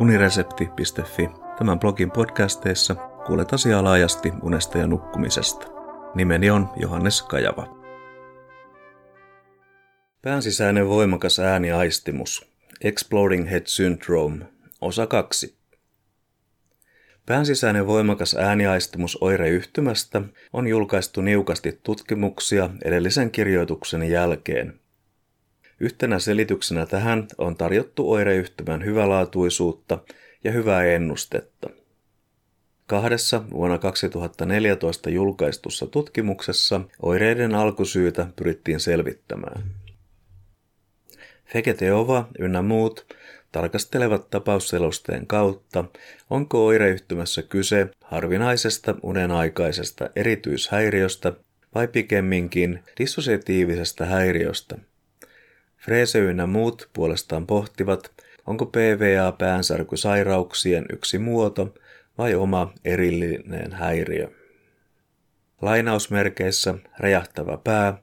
uniresepti.fi. Tämän blogin podcasteissa kuulet asiaa laajasti unesta ja nukkumisesta. Nimeni on Johannes Kajava. Päänsisäinen voimakas ääniaistimus. Exploding Head Syndrome. Osa 2. Päänsisäinen voimakas ääniaistimus oireyhtymästä on julkaistu niukasti tutkimuksia edellisen kirjoituksen jälkeen. Yhtenä selityksenä tähän on tarjottu oireyhtymän hyvälaatuisuutta ja hyvää ennustetta. Kahdessa vuonna 2014 julkaistussa tutkimuksessa oireiden alkusyytä pyrittiin selvittämään. Feketeova ynnä muut tarkastelevat tapausselosteen kautta, onko oireyhtymässä kyse harvinaisesta unenaikaisesta erityishäiriöstä vai pikemminkin dissosiatiivisesta häiriöstä. Frese ynnä muut puolestaan pohtivat, onko PVA päänsärkysairauksien yksi muoto vai oma erillinen häiriö. Lainausmerkeissä räjähtävä pää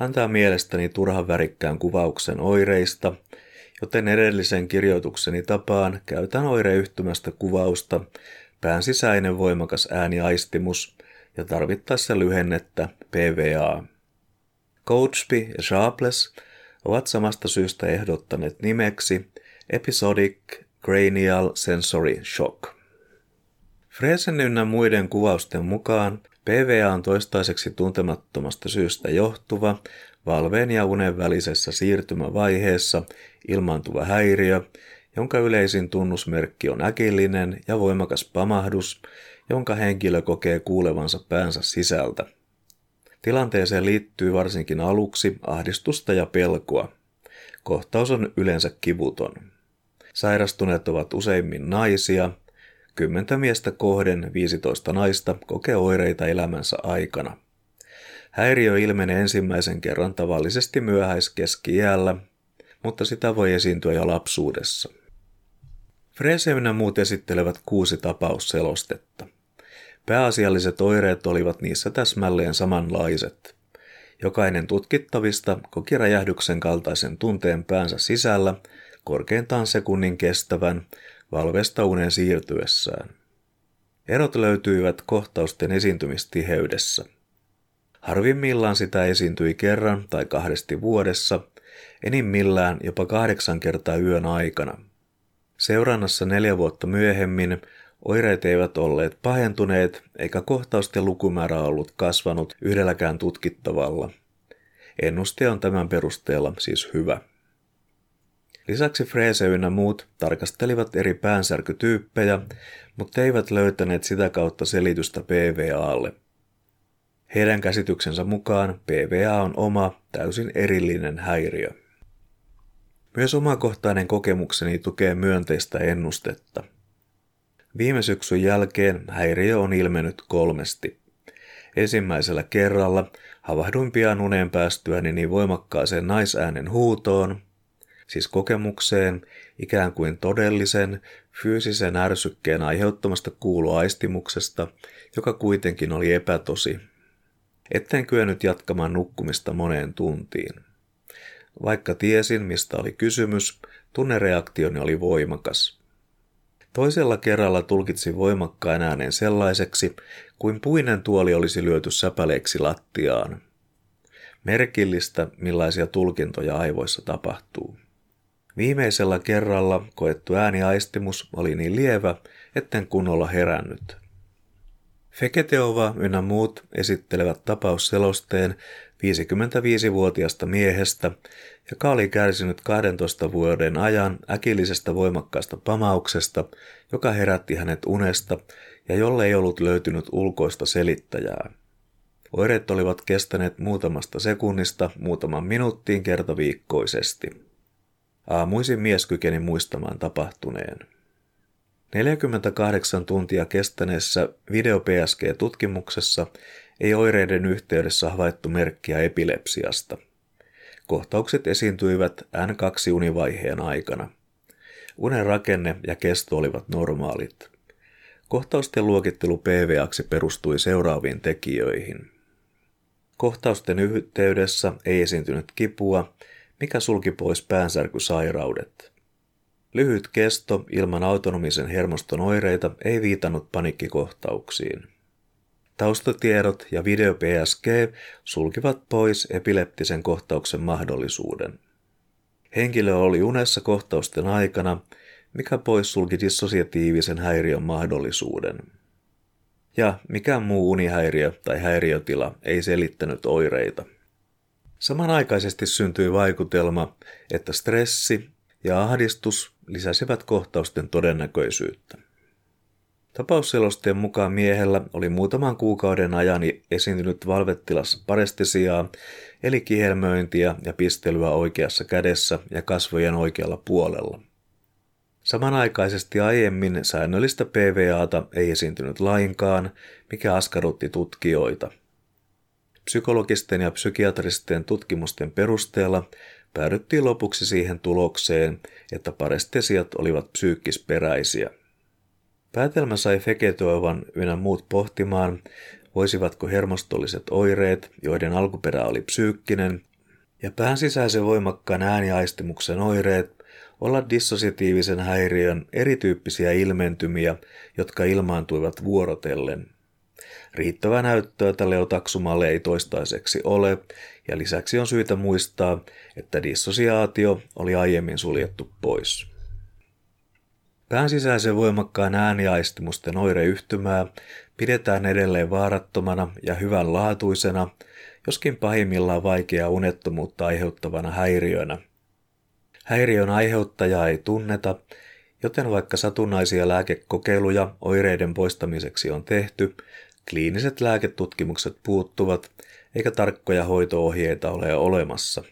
antaa mielestäni turhan värikkään kuvauksen oireista, joten edellisen kirjoitukseni tapaan käytän oireyhtymästä kuvausta päänsisäinen voimakas ääniaistimus ja tarvittaessa lyhennettä PVA. Coachby ja Schaples ovat samasta syystä ehdottaneet nimeksi Episodic Cranial Sensory Shock. Fresen ynnä muiden kuvausten mukaan PVA on toistaiseksi tuntemattomasta syystä johtuva, valveen ja unen välisessä siirtymävaiheessa ilmaantuva häiriö, jonka yleisin tunnusmerkki on äkillinen ja voimakas pamahdus, jonka henkilö kokee kuulevansa päänsä sisältä. Tilanteeseen liittyy varsinkin aluksi ahdistusta ja pelkoa. Kohtaus on yleensä kivuton. Sairastuneet ovat useimmin naisia. 10 miestä kohden 15 naista kokee oireita elämänsä aikana. Häiriö ilmenee ensimmäisen kerran tavallisesti myöhäiskeski-iällä, mutta sitä voi esiintyä jo lapsuudessa. Frese ynnä muut esittelevät 6 tapausselostetta. Pääasialliset oireet olivat niissä täsmälleen samanlaiset. Jokainen tutkittavista koki räjähdyksen kaltaisen tunteen päänsä sisällä, korkeintaan sekunnin kestävän, valvesta unen siirtyessään. Erot löytyivät kohtausten esiintymistiheydessä. Harvimmillaan sitä esiintyi kerran tai 2 vuodessa, enimmillään jopa 8 kertaa yön aikana. Seurannassa 4 vuotta myöhemmin oireet eivät olleet pahentuneet eikä kohtausten lukumäärä ollut kasvanut yhdelläkään tutkittavalla. Ennuste on tämän perusteella siis hyvä. Lisäksi Frese ynnä muut tarkastelivat eri päänsärkytyyppejä, mutta eivät löytäneet sitä kautta selitystä PVAlle. Heidän käsityksensä mukaan PVA on oma, täysin erillinen häiriö. Myös omakohtainen kokemukseni tukee myönteistä ennustetta. Viime syksyn jälkeen häiriö on ilmennyt 3. Ensimmäisellä kerralla havahduin pian uneen päästyäni niin voimakkaaseen naisäänen huutoon, siis kokemukseen, ikään kuin todellisen, fyysisen ärsykkeen aiheuttamasta kuuloaistimuksesta, joka kuitenkin oli epätosi. Etten kyennyt jatkamaan nukkumista moneen tuntiin. Vaikka tiesin, mistä oli kysymys, tunnereaktioni oli voimakas. Toisella kerralla tulkitsin voimakkaan äänen sellaiseksi, kuin puinen tuoli olisi lyöty säpäleiksi lattiaan. Merkillistä, millaisia tulkintoja aivoissa tapahtuu. Viimeisellä kerralla koettu ääniaistimus oli niin lievä, etten kunnolla herännyt. Feketeova ynnä muut esittelevät tapausselosteen 55-vuotiaasta miehestä, joka oli kärsinyt 12 vuoden ajan äkillisestä voimakkaasta pamauksesta, joka herätti hänet unesta ja jolle ei ollut löytynyt ulkoista selittäjää. Oireet olivat kestäneet muutamasta sekunnista muutaman minuuttiin kertaviikkoisesti. Aamuisin mies kykeni muistamaan tapahtuneen. 48 tuntia kestäneessä video-PSG-tutkimuksessa ei oireiden yhteydessä havaittu merkkiä epilepsiasta. Kohtaukset esiintyivät N2-univaiheen aikana. Unen rakenne ja kesto olivat normaalit. Kohtausten luokittelu PVAksi perustui seuraaviin tekijöihin. Kohtausten yhteydessä ei esiintynyt kipua, mikä sulki pois päänsärkysairaudet. Lyhyt kesto ilman autonomisen hermoston oireita ei viitannut paniikkikohtauksiin. Taustatiedot ja video-PSG sulkivat pois epileptisen kohtauksen mahdollisuuden. Henkilö oli unessa kohtausten aikana, mikä poissulki dissosiatiivisen häiriön mahdollisuuden. Ja mikään muu unihäiriö tai häiriötila ei selittänyt oireita. Samanaikaisesti syntyi vaikutelma, että stressi ja ahdistus lisäsivät kohtausten todennäköisyyttä. Tapausselosteen mukaan miehellä oli muutaman kuukauden ajan esiintynyt valvetilassa parestesiaa, eli kihelmöintiä ja pistelyä oikeassa kädessä ja kasvojen oikealla puolella. Samanaikaisesti aiemmin säännöllistä PVA:ta ei esiintynyt lainkaan, mikä askarrutti tutkijoita. Psykologisten ja psykiatristen tutkimusten perusteella päädyttiin lopuksi siihen tulokseen, että parestesiat olivat psyykkisperäisiä. Päätelmä sai Feketovan ynnä muut pohtimaan, voisivatko hermostolliset oireet, joiden alkuperä oli psyykkinen, ja pään sisäisen voimakkaan ääniaistimuksen oireet olla dissosiatiivisen häiriön erityyppisiä ilmentymiä, jotka ilmaantuivat vuorotellen. Riittävää näyttöä tälle otaksumalle ei toistaiseksi ole, ja lisäksi on syytä muistaa, että dissosiaatio oli aiemmin suljettu pois. Pään sisäisen voimakkaan ääniaistimusten oireyhtymää pidetään edelleen vaarattomana ja hyvänlaatuisena, joskin pahimmillaan vaikeaa unettomuutta aiheuttavana häiriönä. Häiriön aiheuttajaa ei tunneta, joten vaikka satunnaisia lääkekokeiluja oireiden poistamiseksi on tehty, kliiniset lääketutkimukset puuttuvat eikä tarkkoja hoito-ohjeita ole olemassa.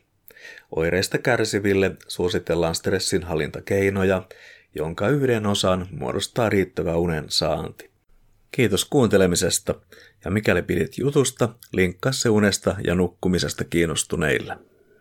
Oireista kärsiville suositellaan stressinhallintakeinoja, jonka yhden osan muodostaa riittävä unen saanti. Kiitos kuuntelemisesta, ja mikäli pidit jutusta, linkkaa se unesta ja nukkumisesta kiinnostuneille.